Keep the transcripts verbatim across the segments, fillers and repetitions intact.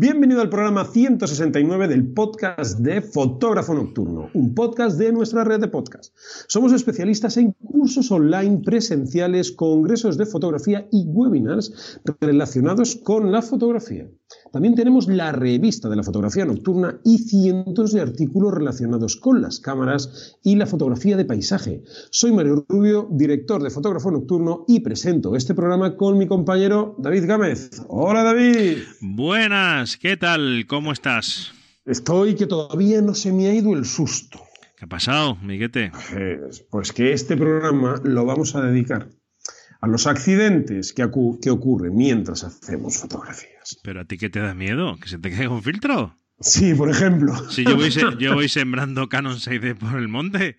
Bienvenido al programa ciento sesenta y nueve del podcast de Fotógrafo Nocturno, un podcast de nuestra red de podcast. Somos especialistas en cursos online, presenciales, congresos de fotografía y webinars relacionados con la fotografía. También tenemos la revista de la fotografía nocturna y cientos de artículos relacionados con las cámaras y la fotografía de paisaje. Soy Mario Rubio, director de Fotógrafo Nocturno, y presento este programa con mi compañero David Gámez. ¡Hola, David! Buenas. ¿Qué tal? ¿Cómo estás? Estoy que todavía no se me ha ido el susto. ¿Qué ha pasado, amiguete? Pues, pues que este programa lo vamos a dedicar a los accidentes que, que ocurren mientras hacemos fotografías. ¿Pero a ti qué te da miedo? ¿Que se te caiga un filtro? Sí, por ejemplo. Si yo voy, se yo voy sembrando Canon seis D por el monte...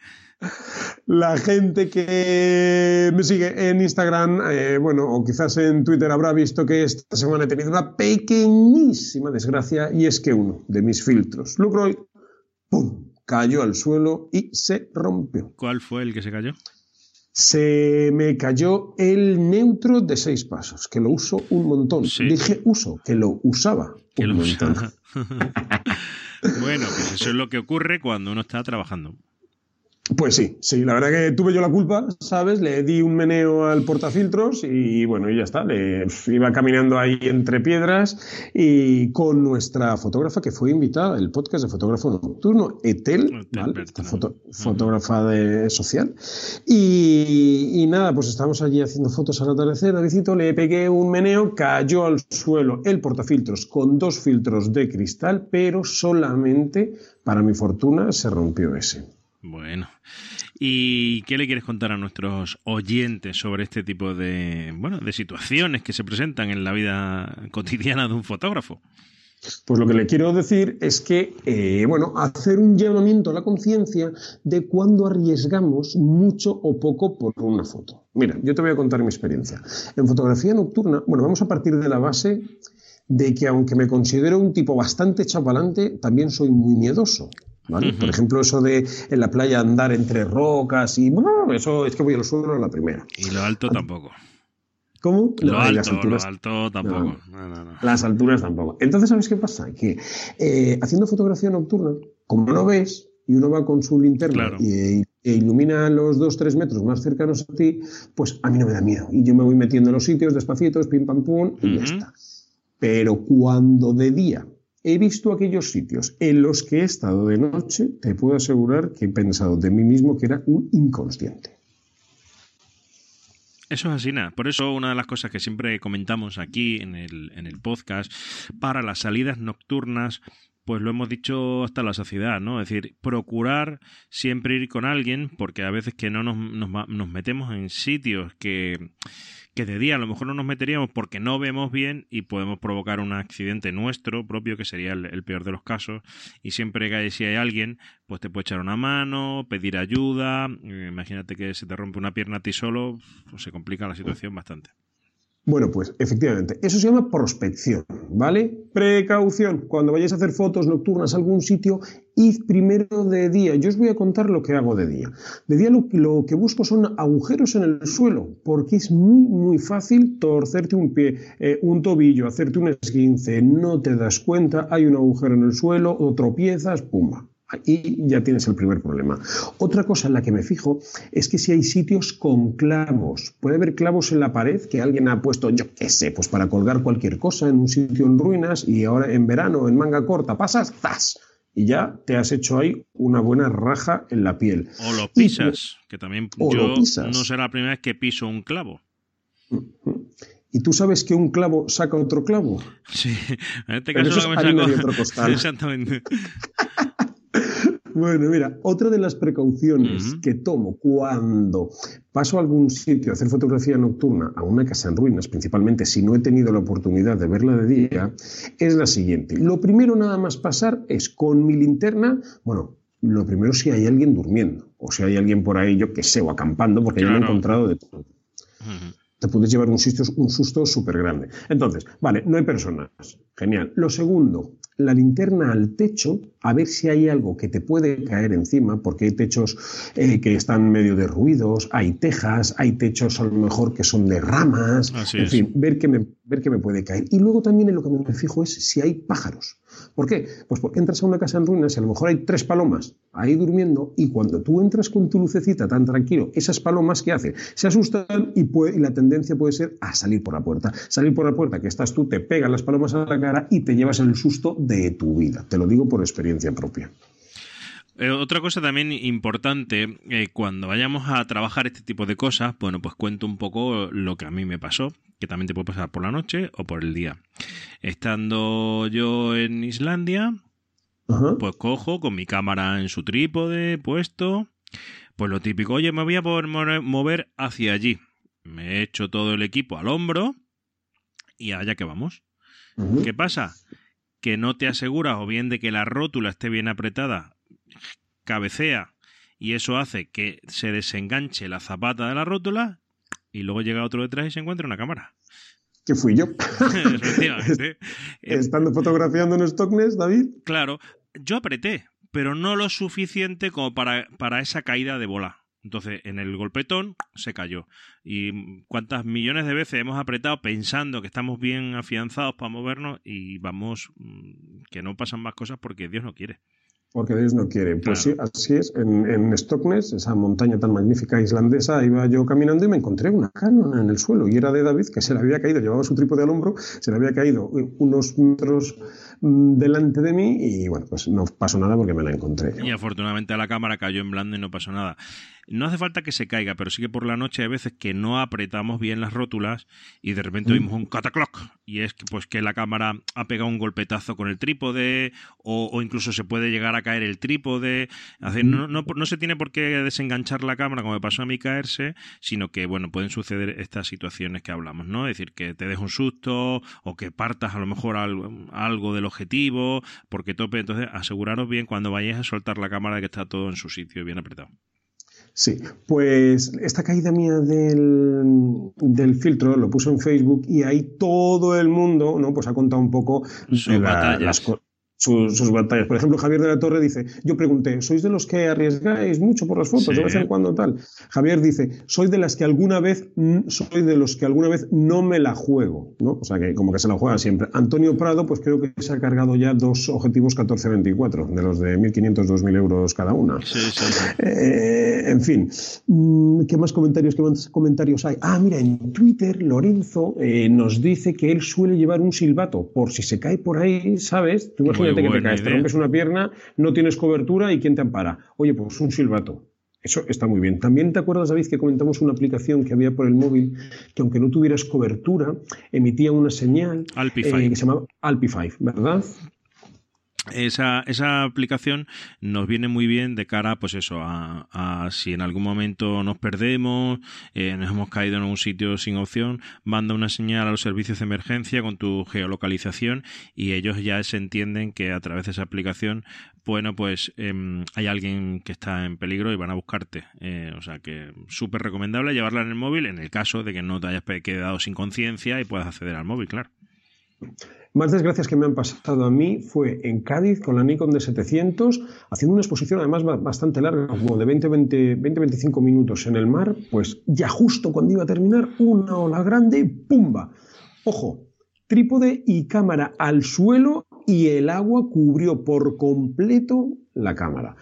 La gente que me sigue en Instagram, eh, bueno, o quizás en Twitter, habrá visto que esta semana he tenido una pequeñísima desgracia, y es que uno de mis filtros Lucroy, ¡pum!, cayó al suelo y se rompió. ¿Cuál fue el que se cayó? Se me cayó el neutro de seis pasos, que lo uso un montón. ¿Sí? Dije uso, que lo usaba que un lo montón. Usaba. Bueno, pues eso es lo que ocurre cuando uno está trabajando. Pues sí, sí, la verdad que tuve yo la culpa, ¿sabes? Le di un meneo al portafiltros y bueno, y ya está. Le iba caminando ahí entre piedras y con nuestra fotógrafa que fue invitada al podcast de Fotógrafo Nocturno, Etel, ¿vale? Foto, fotógrafa de social. Y, y nada, pues estábamos allí haciendo fotos al atardecer. Davidito, le pegué un meneo, cayó al suelo el portafiltros con dos filtros de cristal, pero solamente, para mi fortuna, se rompió ese. Bueno, ¿y qué le quieres contar a nuestros oyentes sobre este tipo de, bueno, de situaciones que se presentan en la vida cotidiana de un fotógrafo? Pues lo que le quiero decir es que, eh, bueno, hacer un llamamiento a la conciencia de cuándo arriesgamos mucho o poco por una foto. Mira, yo te voy a contar mi experiencia. En fotografía nocturna, bueno, vamos a partir de la base de que aunque me considero un tipo bastante chapalante, también soy muy miedoso. ¿Vale? Uh-huh. Por ejemplo, eso de en la playa andar entre rocas y bueno, eso es que voy al suelo a la primera. Y lo alto tampoco. ¿Cómo? Lo, no, alto, las alturas... lo alto tampoco. No, no, no. Las alturas tampoco. Entonces, ¿sabes qué pasa? Que eh, haciendo fotografía nocturna, como no ves y uno va con su linterna, claro, y, e ilumina los dos tres metros más cercanos a ti, pues a mí no me da miedo. Y yo me voy metiendo en los sitios despacitos, pim pam pum, y uh-huh, ya está. Pero cuando de día... he visto aquellos sitios en los que he estado de noche, te puedo asegurar que he pensado de mí mismo que era un inconsciente. Eso es así, nada. Por eso una de las cosas que siempre comentamos aquí en el, en el podcast, para las salidas nocturnas, pues lo hemos dicho hasta la saciedad, ¿no? Es decir, procurar siempre ir con alguien, porque a veces que no nos, nos, nos metemos en sitios que... que de día a lo mejor no nos meteríamos porque no vemos bien y podemos provocar un accidente nuestro propio, que sería el, el peor de los casos. Y siempre que si hay alguien, pues te puede echar una mano, pedir ayuda. Imagínate que se te rompe una pierna a ti solo, pues se complica la situación bastante. Bueno, pues efectivamente, eso se llama prospección, ¿vale? Precaución. Cuando vayáis a hacer fotos nocturnas a algún sitio, id primero de día. Yo os voy a contar lo que hago de día. De día lo, lo que busco son agujeros en el suelo, porque es muy, muy fácil torcerte un pie, eh, un tobillo, hacerte un esguince, no te das cuenta, hay un agujero en el suelo, o tropiezas, pumba. Ahí ya tienes el primer problema. Otra cosa en la que me fijo es que si hay sitios con clavos, puede haber clavos en la pared que alguien ha puesto, yo qué sé, pues para colgar cualquier cosa en un sitio en ruinas, y ahora en verano, en manga corta, pasas, ¡zas!, y ya te has hecho ahí una buena raja en la piel. O lo pisas, y, que también yo no será la primera vez que piso un clavo. ¿Y tú sabes que un clavo saca otro clavo? Sí, en este caso eso es harina de otro costal. Exactamente. Bueno, mira, otra de las precauciones uh-huh que tomo cuando paso a algún sitio a hacer fotografía nocturna, a una casa en ruinas, principalmente si no he tenido la oportunidad de verla de día, es la siguiente. Lo primero, nada más pasar, es con mi linterna, bueno, lo primero si hay alguien durmiendo, o si hay alguien por ahí, yo qué sé, o acampando, porque claro, yo me he encontrado de todo. Uh-huh. Te puedes llevar un susto un susto súper grande. Entonces, vale, no hay personas. Genial. Lo segundo, la linterna al techo a ver si hay algo que te puede caer encima, porque hay techos eh, que están medio derruidos, hay tejas, hay techos a lo mejor que son de ramas, Así en es. fin, ver qué me, ver qué me puede caer. Y luego también en lo que me fijo es si hay pájaros. ¿Por qué? Pues porque entras a una casa en ruinas y a lo mejor hay tres palomas ahí durmiendo, y cuando tú entras con tu lucecita tan tranquilo, esas palomas, ¿qué hacen? Se asustan y, puede, y la tendencia puede ser a salir por la puerta. Salir por la puerta que estás tú, te pegan las palomas a la cara y te llevas el susto de tu vida. Te lo digo por experiencia propia. Eh, otra cosa también importante, eh, cuando vayamos a trabajar este tipo de cosas, bueno, pues cuento un poco lo que a mí me pasó, que también te puede pasar por la noche o por el día. Estando yo en Islandia, Ajá. pues cojo con mi cámara en su trípode puesto, pues lo típico, oye, me voy a poder mover hacia allí. Me echo todo el equipo al hombro y allá que vamos. Ajá. ¿Qué pasa? Que no te aseguras o bien de que la rótula esté bien apretada, cabecea, y eso hace que se desenganche la zapata de la rótula, y luego llega otro detrás y se encuentra una cámara. Que fui yo. Efectivamente. Estando fotografiando en Stokksnes, David. Claro, yo apreté, pero no lo suficiente como para, para esa caída de bola. Entonces, en el golpetón se cayó. Y cuántas millones de veces hemos apretado pensando que estamos bien afianzados para movernos y vamos, que no pasan más cosas porque Dios no quiere. Porque Dios no quiere. Pues claro. Sí, así es. En, en Stokksnes, esa montaña tan magnífica islandesa, iba yo caminando y me encontré una Canon en el suelo. Y era de David, que se le había caído, llevaba su trípode al hombro, se le había caído unos metros delante de mí y, bueno, pues no pasó nada porque me la encontré. Y afortunadamente la cámara cayó en blando y no pasó nada. No hace falta que se caiga, pero sí que por la noche hay veces que no apretamos bien las rótulas y de repente oímos un catacloc, y es que, pues, que la cámara ha pegado un golpetazo con el trípode o, o incluso se puede llegar a caer el trípode. Hacer, no, no, no se tiene por qué desenganchar la cámara como me pasó a mí caerse, sino que bueno, pueden suceder estas situaciones que hablamos, ¿no? Es decir, que te des un susto o que partas a lo mejor algo, algo del objetivo porque tope. Entonces aseguraros bien cuando vayáis a soltar la cámara de que está todo en su sitio y bien apretado. Sí, pues esta caída mía del, del filtro lo puso en Facebook y ahí todo el mundo, ¿no?, pues ha contado un poco sus batallas. La, las, sus, sus batallas. Por ejemplo, Javier de la Torre dice, yo pregunté, ¿sois de los que arriesgáis mucho por las fotos? Sí. De vez en cuando tal. Javier dice, soy de las que alguna vez, soy de los que alguna vez no me la juego, ¿no? O sea, que como que se la juega siempre. Antonio Prado, pues creo que se ha cargado ya dos objetivos catorce veinticuatro, de los de mil quinientos, dos mil euros cada una. Sí, sí, sí. Eh, en fin, ¿qué más comentarios, qué más comentarios hay? Ah, mira, en Twitter Lorenzo eh, nos dice que él suele llevar un silbato, por si se cae por ahí, ¿sabes? Tú imagínate que te caes, idea. Te rompes una pierna, no tienes cobertura y ¿quién te ampara? Oye, pues un silbato. Eso está muy bien. También te acuerdas, David, que comentamos una aplicación que había por el móvil que aunque no tuvieras cobertura, emitía una señal Alpify. Eh, que se llamaba Alpify, ¿verdad? Esa, esa aplicación nos viene muy bien de cara, pues eso, a, a si en algún momento nos perdemos, eh, nos hemos caído en un sitio sin opción, manda una señal a los servicios de emergencia con tu geolocalización y ellos ya se entienden que a través de esa aplicación, bueno, pues eh, hay alguien que está en peligro y van a buscarte. Eh, o sea que súper recomendable llevarla en el móvil en el caso de que no te hayas quedado sin conciencia y puedas acceder al móvil, claro. Más desgracias que me han pasado a mí fue en Cádiz con la Nikon D setecientos, haciendo una exposición además bastante larga, como de veinte a veinticinco minutos en el mar, pues ya justo cuando iba a terminar, una ola grande, ¡pumba! Ojo, trípode y cámara al suelo y el agua cubrió por completo la cámara.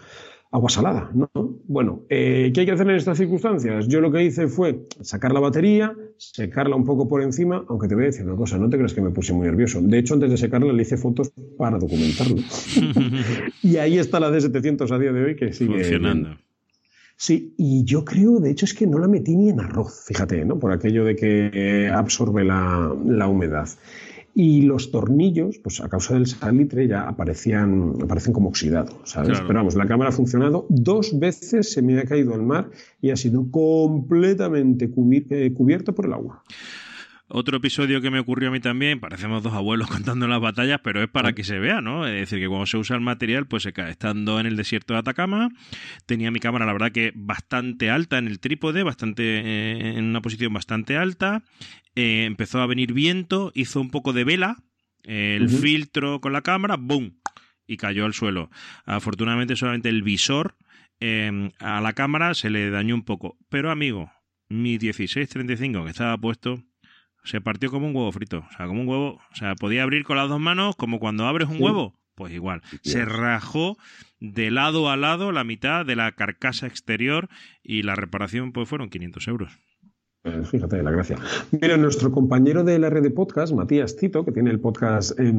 Agua salada, ¿no? Bueno, eh, ¿qué hay que hacer en estas circunstancias? Yo lo que hice fue sacar la batería, secarla un poco por encima, aunque te voy a decir una cosa, no te creas que me puse muy nervioso. De hecho, antes de secarla le hice fotos para documentarlo. Y ahí está la D setecientos a día de hoy que sigue funcionando. Bien. Sí, y yo creo, de hecho, es que no la metí ni en arroz, fíjate, ¿no? Por aquello de que absorbe la, la humedad. Y los tornillos, pues a causa del salitre ya aparecían, aparecen como oxidados, ¿sabes? Claro. Pero vamos, la cámara ha funcionado. Dos veces se me ha caído al mar y ha sido completamente cubierto por el agua. Otro episodio que me ocurrió a mí también, parecemos dos abuelos contando las batallas, pero es para que se vea, ¿no? Es decir, que cuando se usa el material, pues se cae. Estando en el desierto de Atacama, tenía mi cámara, la verdad que bastante alta en el trípode, bastante eh, en una posición bastante alta, eh, empezó a venir viento, hizo un poco de vela, el uh-huh. filtro con la cámara, ¡boom! Y cayó al suelo. Afortunadamente solamente el visor eh, a la cámara se le dañó un poco. Pero amigo, mi dieciséis treinta y cinco que estaba puesto se partió como un huevo frito. O sea, como un huevo. O sea, podía abrir con las dos manos como cuando abres un huevo. Pues igual. Se rajó de lado a lado la mitad de la carcasa exterior y la reparación pues fueron quinientos euros. Fíjate la gracia. Mira, nuestro compañero de la red de podcast, Matías Tito, que tiene el podcast eh,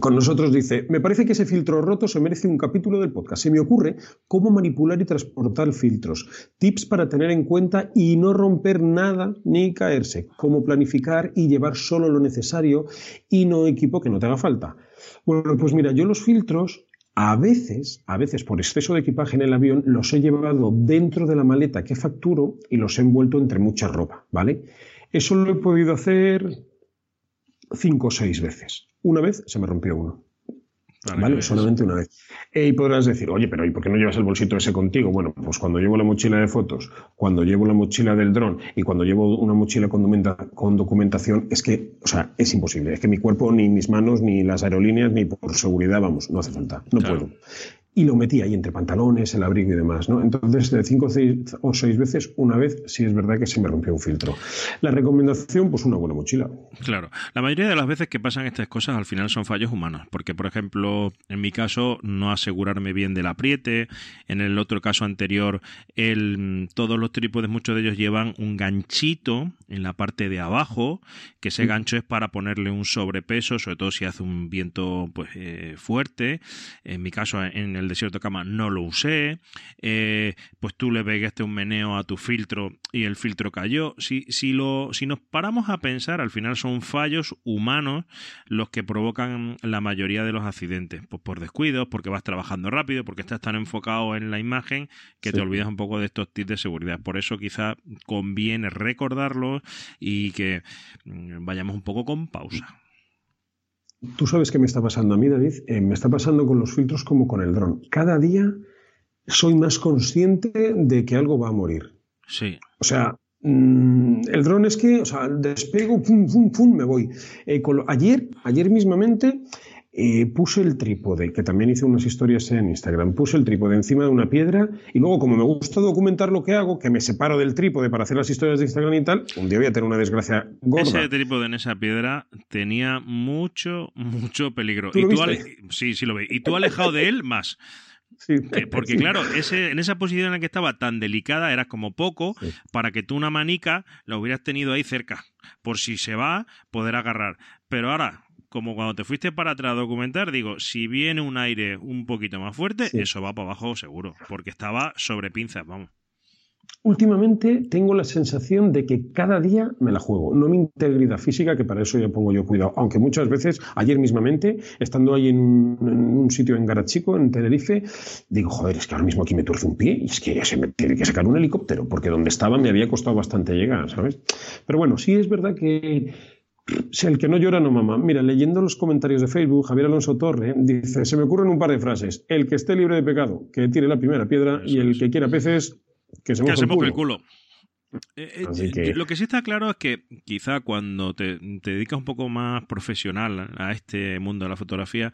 con nosotros, dice: me parece que ese filtro roto se merece un capítulo del podcast. Se me ocurre cómo manipular y transportar filtros, tips para tener en cuenta y no romper nada ni caerse, cómo planificar y llevar solo lo necesario y no equipo que no te haga falta. Bueno, pues mira, yo los filtros A veces, a veces por exceso de equipaje en el avión, los he llevado dentro de la maleta que facturo y los he envuelto entre mucha ropa, ¿vale? Eso lo he podido hacer cinco o seis veces. Una vez se me rompió uno, ¿vale? ¿Vale? Solamente una vez. Y podrás decir, oye, pero ¿y por qué no llevas el bolsito ese contigo? Bueno, pues cuando llevo la mochila de fotos, cuando llevo la mochila del dron y cuando llevo una mochila con, documenta- con documentación, es que, o sea, es imposible. Es que mi cuerpo, ni mis manos, ni las aerolíneas, ni por seguridad, vamos, no hace falta, no claro. puedo. Y lo metí ahí entre pantalones, el abrigo y demás, ¿no? Entonces, de cinco seis, o seis veces, una vez, sí es verdad que se me rompió un filtro. La recomendación, pues una buena mochila. Claro. La mayoría de las veces que pasan estas cosas, al final son fallos humanos. Porque, por ejemplo, en mi caso, no asegurarme bien del apriete. En el otro caso anterior, el, todos los trípodes, muchos de ellos llevan un ganchito en la parte de abajo, que ese gancho es para ponerle un sobrepeso, sobre todo si hace un viento pues eh, fuerte. En mi caso, en el el desierto de Atacama no lo usé, eh, pues tú le pegaste un meneo a tu filtro y el filtro cayó. Si, si, lo, si nos paramos a pensar, al final son fallos humanos los que provocan la mayoría de los accidentes, pues por descuidos, porque vas trabajando rápido, porque estás tan enfocado en la imagen que sí. te olvidas un poco de estos tips de seguridad. Por eso quizá conviene recordarlos y que vayamos un poco con pausa. Tú sabes qué me está pasando a mí, David. Eh, me está pasando con los filtros como con el dron. Cada día soy más consciente de que algo va a morir. Sí. O sea, mmm, el dron es que, o sea, despego, pum, pum, pum, me voy. Eh, con lo, ayer, ayer mismamente eh, puse el trípode, que también hice unas historias en Instagram. Puse el trípode encima de una piedra y luego, como me gusta documentar lo que hago, que me separo del trípode para hacer las historias de Instagram y tal, un día voy a tener una desgracia gorda. Ese trípode en esa piedra tenía mucho, mucho peligro. ¿Tú lo y tú viste? Ale... Sí, sí lo veis. Y tú alejado de él más. Sí, porque sí. claro, ese, en esa posición en la que estaba tan delicada era como poco sí. para que tú una manica la hubieras tenido ahí cerca, por si se va, poder agarrar. Pero ahora, como cuando te fuiste para atrás a documentar, digo, si viene un aire un poquito más fuerte, sí. eso va para abajo seguro, porque estaba sobre pinzas, vamos. Últimamente tengo la sensación de que cada día me la juego, no mi integridad física, que para eso ya pongo yo cuidado, aunque muchas veces, ayer mismamente, estando ahí en un, en un sitio en Garachico, en Tenerife, digo, joder, es que ahora mismo aquí me tuerzo un pie y es que ya se me tiene que sacar un helicóptero, porque donde estaba me había costado bastante llegar, ¿sabes? Pero bueno, sí es verdad que si el que no llora no mama. Mira, leyendo los comentarios de Facebook, Javier Alonso Torre dice, se me ocurren un par de frases, el que esté libre de pecado, que tire la primera piedra eso, y el eso. que quiera peces... que se moja el culo. El culo. Eh, eh, que... Lo que sí está claro es que quizá cuando te, te dedicas un poco más profesional a este mundo de la fotografía,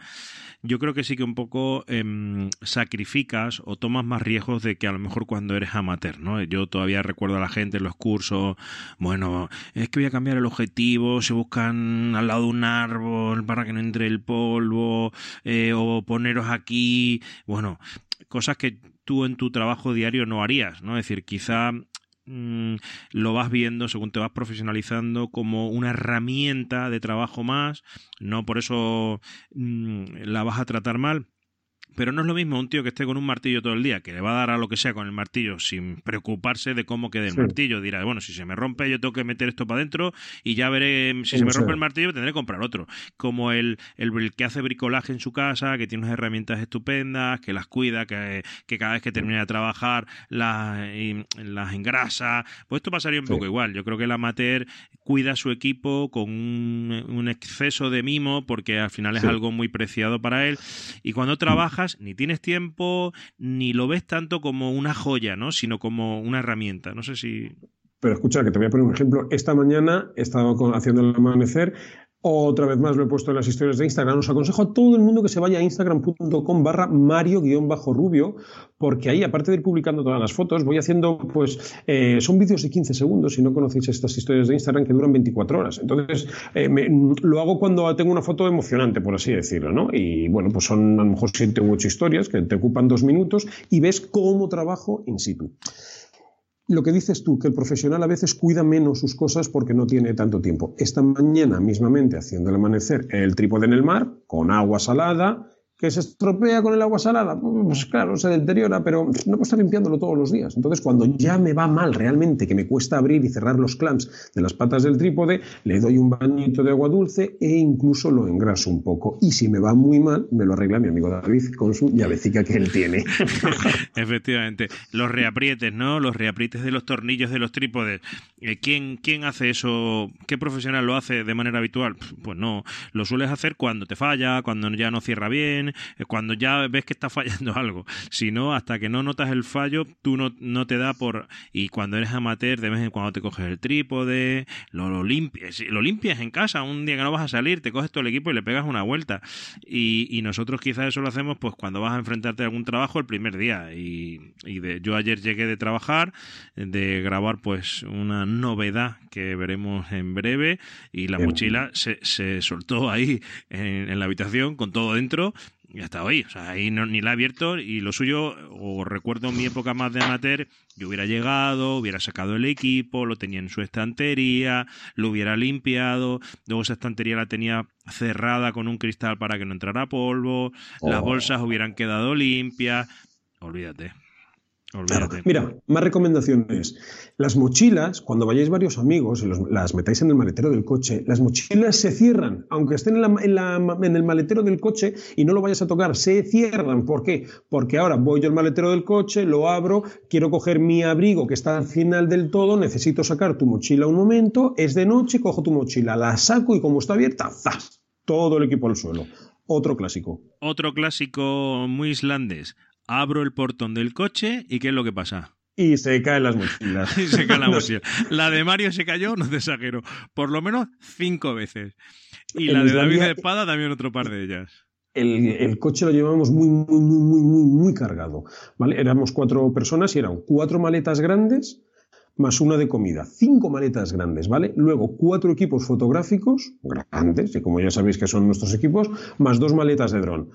yo creo que sí que un poco eh, sacrificas o tomas más riesgos de que a lo mejor cuando eres amateur, ¿no? Yo todavía recuerdo a la gente en los cursos, bueno, es que voy a cambiar el objetivo, se buscan al lado de un árbol para que no entre el polvo, eh, o poneros aquí, bueno, cosas que tú en tu trabajo diario no harías, ¿no? Es decir, quizá mmm, lo vas viendo según te vas profesionalizando como una herramienta de trabajo más, no por eso mmm, la vas a tratar mal. Pero no es lo mismo un tío que esté con un martillo todo el día, que le va a dar a lo que sea con el martillo sin preocuparse de cómo quede el sí. martillo. Dirá, bueno, si se me rompe yo tengo que meter esto para adentro y ya veré, si sí, se me rompe sí. el martillo tendré que comprar otro. Como el, el, el que hace bricolaje en su casa, que tiene unas herramientas estupendas, que las cuida, que, que cada vez que termina de trabajar las, las engrasa. Pues esto pasaría un sí. poco igual. Yo creo que el amateur cuida su equipo con un, un exceso de mimo porque al final es sí. algo muy preciado para él. Y cuando trabaja ni tienes tiempo, ni lo ves tanto como una joya, ¿no? Sino como una herramienta. No sé si... Pero escucha, que te voy a poner un ejemplo. Esta mañana estaba haciendo el amanecer, Otra vez más lo he puesto en las historias de Instagram. Os aconsejo a todo el mundo que se vaya a instagram.com barra mario-rubio, porque ahí, aparte de ir publicando todas las fotos, voy haciendo, pues, eh, son vídeos de quince segundos, si no conocéis estas historias de Instagram, que duran veinticuatro horas. Entonces, eh, me, lo hago cuando tengo una foto emocionante, por así decirlo, ¿no? Y, bueno, pues son a lo mejor siete u ocho historias que te ocupan dos minutos y ves cómo trabajo in situ. Lo que dices tú, que el profesional a veces cuida menos sus cosas porque no tiene tanto tiempo. Esta mañana, mismamente, haciendo el amanecer, el trípode en el mar, con agua salada, que se estropea con el agua salada, pues claro, se deteriora, pero no puedo estar limpiándolo todos los días. Entonces, cuando ya me va mal realmente, que me cuesta abrir y cerrar los clamps de las patas del trípode, le doy un bañito de agua dulce e incluso lo engraso un poco. Y si me va muy mal, me lo arregla mi amigo David con su llavecica que él tiene. Efectivamente. Los reaprietes, ¿no? Los reaprietes de los tornillos de los trípodes. ¿Quién, quién hace eso? ¿Qué profesional lo hace de manera habitual? Pues no. Lo sueles hacer cuando te falla, cuando ya no cierra bien, cuando ya ves que está fallando algo. Si no, hasta que no notas el fallo, tú no, no te da por... Y cuando eres amateur, de vez en cuando te coges el trípode, lo, lo limpias, lo limpias en casa, un día que no vas a salir, te coges todo el equipo y le pegas una vuelta. Y, y nosotros quizás eso lo hacemos pues cuando vas a enfrentarte a algún trabajo el primer día. Y, y de, yo ayer llegué de trabajar, de grabar pues una novedad que veremos en breve, y la mochila se, se soltó ahí en, en la habitación con todo dentro. Y hasta hoy, o sea, ahí no, ni la he abierto. Y lo suyo, o recuerdo mi época más de amateur, yo hubiera llegado, hubiera sacado el equipo, lo tenía en su estantería, lo hubiera limpiado, luego esa estantería la tenía cerrada con un cristal para que no entrara polvo, oh. Las bolsas hubieran quedado limpias. Olvídate. Claro. Mira, más recomendaciones. Las mochilas, cuando vayáis varios amigos y los, las metáis en el maletero del coche, las mochilas se cierran, aunque estén en, la, en, la, en el maletero del coche y no lo vayas a tocar, se cierran. ¿Por qué? Porque ahora voy yo al maletero del coche, lo abro, quiero coger mi abrigo que está al final del todo, necesito sacar tu mochila un momento, es de noche, cojo tu mochila, la saco y como está abierta, ¡zas! Todo el equipo al suelo. Otro clásico. Otro clásico muy islandés. Abro el portón del coche y ¿qué es lo que pasa? Y se caen las mochilas. Y se cae la mochila. La de Mario se cayó, no te exagero, por lo menos cinco veces. Y la de David de Espada también otro par de ellas. El, el coche lo llevábamos muy, muy, muy, muy, muy, muy cargado, ¿vale? Éramos cuatro personas y eran cuatro maletas grandes más una de comida, cinco maletas grandes, ¿vale? Luego cuatro equipos fotográficos grandes, y como ya sabéis que son nuestros equipos, más dos maletas de dron,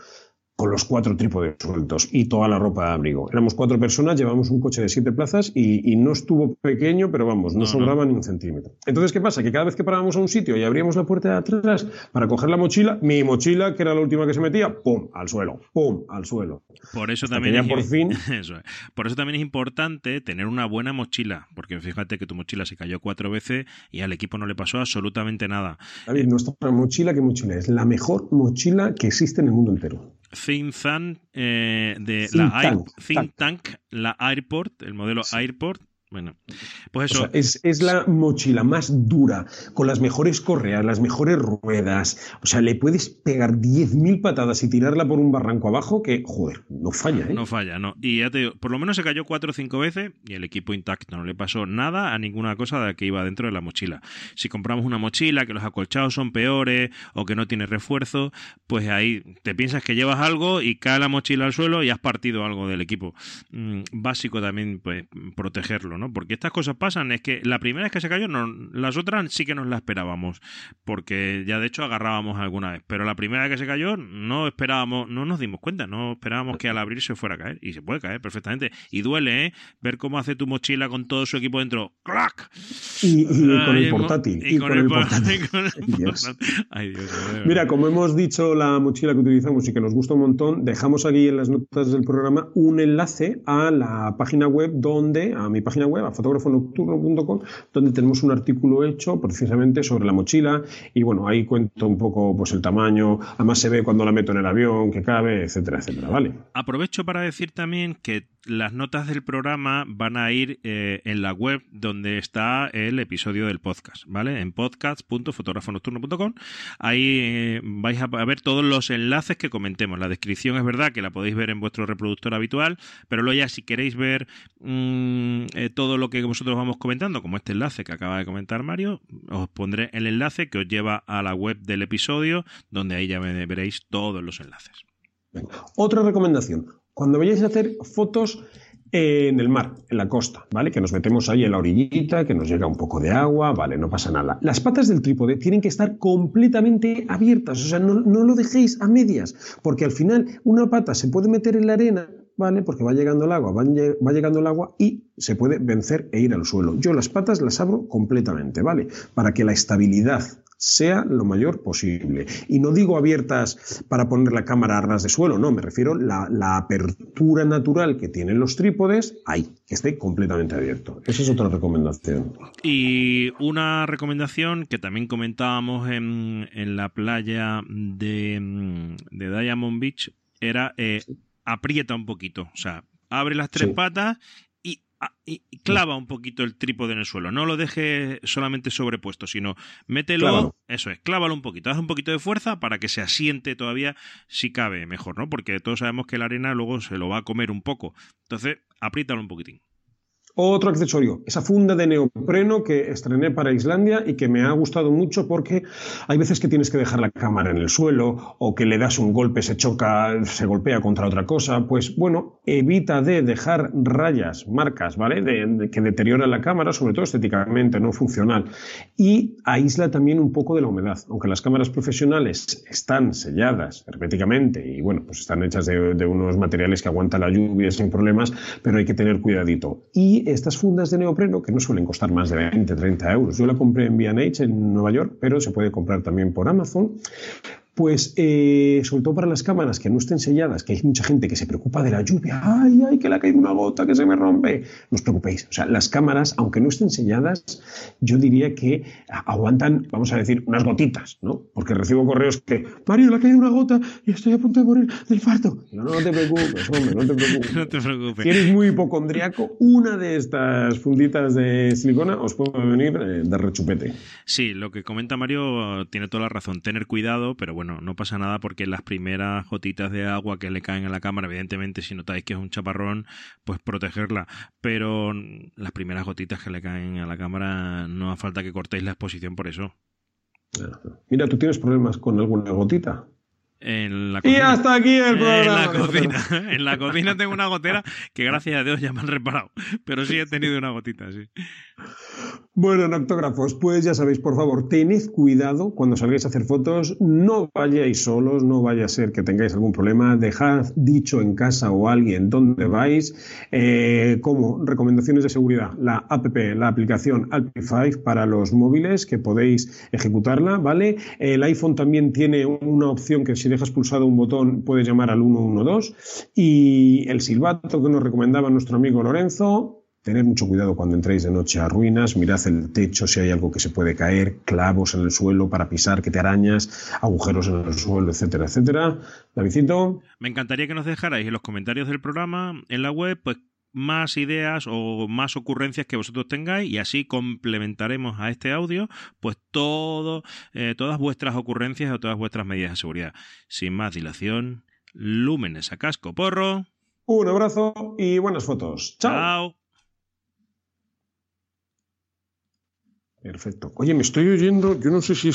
con los cuatro trípodes sueltos y toda la ropa de abrigo. Éramos cuatro personas, llevamos un coche de siete plazas y, y no estuvo pequeño, pero vamos, no, no sobraba no. ni un centímetro. Entonces, ¿qué pasa? Que cada vez que parábamos a un sitio y abríamos la puerta de atrás para coger la mochila, mi mochila, que era la última que se metía, ¡pum!, al suelo, ¡pum!, al suelo. Por eso también es, por fin... eso es. Por eso también es importante tener una buena mochila, porque fíjate que tu mochila se cayó cuatro veces y al equipo no le pasó absolutamente nada. David, nuestra mochila, ¿qué mochila es? La mejor mochila que existe en el mundo entero. Think Tank, eh, de Think la Tank, Air, Think Tank. Tank, la Airport, el modelo sí. Airport. Bueno, pues eso. O sea, es, es la mochila más dura, con las mejores correas, las mejores ruedas. O sea, le puedes pegar diez mil patadas y tirarla por un barranco abajo que, joder, no falla, ¿eh? No falla, no. Y ya te digo, por lo menos se cayó cuatro o cinco veces y el equipo intacto. No le pasó nada a ninguna cosa de la que iba dentro de la mochila. Si compramos una mochila que los acolchados son peores o que no tiene refuerzo, pues ahí te piensas que llevas algo y cae la mochila al suelo y has partido algo del equipo. Mm, básico también, pues, protegerlo, ¿no? Porque estas cosas pasan, es que la primera vez que se cayó, no, las otras sí que nos la esperábamos, porque ya de hecho agarrábamos alguna vez, pero la primera vez que se cayó no esperábamos, no nos dimos cuenta, no esperábamos que al abrir se fuera a caer, y se puede caer perfectamente, y duele, ¿eh? Ver cómo hace tu mochila con todo su equipo dentro, ¡clac! Y, y, ah, con, y, el portátil, y, y con, con el portátil, y con el portátil. Dios. Ay, Dios, mira, como hemos dicho, la mochila que utilizamos y que nos gusta un montón, dejamos aquí en las notas del programa un enlace a la página web donde, a mi página web, a fotógrafo nocturno punto com, donde tenemos un artículo hecho precisamente sobre la mochila, y bueno, ahí cuento un poco pues el tamaño, además se ve cuando la meto en el avión, que cabe, etcétera, etcétera, ¿vale? Aprovecho para decir también que Las notas del programa van a ir eh, en la web donde está el episodio del podcast, ¿vale? En podcast punto fotógrafo nocturno punto com. Ahí eh, vais a ver todos los enlaces que comentemos. La descripción es verdad que la podéis ver en vuestro reproductor habitual, pero luego ya si queréis ver mmm, eh, todo lo que vosotros vamos comentando, como este enlace que acaba de comentar Mario, os pondré el enlace que os lleva a la web del episodio, donde ahí ya veréis todos los enlaces. Venga. Otra recomendación. Cuando vayáis a hacer fotos eh, en el mar, en la costa, ¿vale? Que nos metemos ahí en la orillita, que nos llega un poco de agua, vale, no pasa nada. Las patas del trípode tienen que estar completamente abiertas, o sea, no, no lo dejéis a medias, porque al final una pata se puede meter en la arena, ¿vale? Porque va llegando el agua, va, va llegando el agua y se puede vencer e ir al suelo. Yo las patas las abro completamente, ¿vale? Para que la estabilidad sea lo mayor posible. Y no digo abiertas para poner la cámara a ras de suelo, no, me refiero a la, la apertura natural que tienen los trípodes, ahí, que esté completamente abierto. Esa es otra recomendación. Y una recomendación que también comentábamos en, en la playa de, de Diamond Beach era eh, aprieta un poquito, o sea, abre las tres sí. patas y clava un poquito el trípode en el suelo. No lo dejes solamente sobrepuesto, sino mételo, clávalo. Eso es, clávalo un poquito, haz un poquito de fuerza para que se asiente todavía, si cabe, mejor, ¿no? Porque todos sabemos que la arena luego se lo va a comer un poco. Entonces, apriétalo un poquitín. Otro accesorio, esa funda de neopreno que estrené para Islandia y que me ha gustado mucho porque hay veces que tienes que dejar la cámara en el suelo o que le das un golpe, se choca, se golpea contra otra cosa. Pues bueno, evita de dejar rayas, marcas, ¿vale? De, de, que deterioran la cámara, sobre todo estéticamente, no funcional. Y aísla también un poco de la humedad. Aunque las cámaras profesionales están selladas herméticamente y bueno, pues están hechas de, de unos materiales que aguantan la lluvia sin problemas, pero hay que tener cuidadito. Y estas fundas de neopreno, que no suelen costar más de veinte a treinta euros, yo la compré en B and H en Nueva York, pero se puede comprar también por Amazon, pues eh, sobre todo para las cámaras que no estén selladas, que hay mucha gente que se preocupa de la lluvia, ay, ay, que le ha caído una gota, que se me rompe, no os preocupéis, o sea, las cámaras, aunque no estén selladas, yo diría que aguantan, vamos a decir, unas gotitas, ¿no? Porque recibo correos que, Mario, le ha caído una gota y estoy a punto de morir del infarto. No, no te preocupes, hombre, no te preocupes. No te preocupes. Si eres muy hipocondriaco, una de estas funditas de silicona os puede venir eh, de rechupete. Sí, lo que comenta Mario tiene toda la razón, tener cuidado, pero bueno, no, no pasa nada porque las primeras gotitas de agua que le caen a la cámara, evidentemente si notáis que es un chaparrón, pues protegerla, pero las primeras gotitas que le caen a la cámara no hace falta que cortéis la exposición por eso. Mira, ¿tú tienes problemas con alguna gotita? En la cocina. Y hasta aquí el programa. En la cocina, en la cocina tengo una gotera que gracias a Dios ya me han reparado, pero sí he tenido una gotita, sí. Bueno, noctógrafos, pues ya sabéis, por favor, tened cuidado cuando salgáis a hacer fotos, no vayáis solos, no vaya a ser que tengáis algún problema, dejad dicho en casa o alguien dónde vais, eh, como recomendaciones de seguridad, la app, la aplicación Alpify para los móviles, que podéis ejecutarla, ¿vale? El iPhone también tiene una opción que si dejas pulsado un botón puedes llamar al uno uno dos, y el silbato que nos recomendaba nuestro amigo Lorenzo. Tener mucho cuidado cuando entréis de noche a ruinas, mirad el techo si hay algo que se puede caer, clavos en el suelo para pisar, que te arañas, agujeros en el suelo, etcétera, etcétera. Davidcito. Me encantaría que nos dejarais en los comentarios del programa, en la web, pues más ideas o más ocurrencias que vosotros tengáis y así complementaremos a este audio pues todo, eh, todas vuestras ocurrencias o todas vuestras medidas de seguridad. Sin más dilación, lúmenes a casco porro. Un abrazo y buenas fotos. Chao. Chao. Perfecto. Oye, me estoy oyendo, yo no sé si es...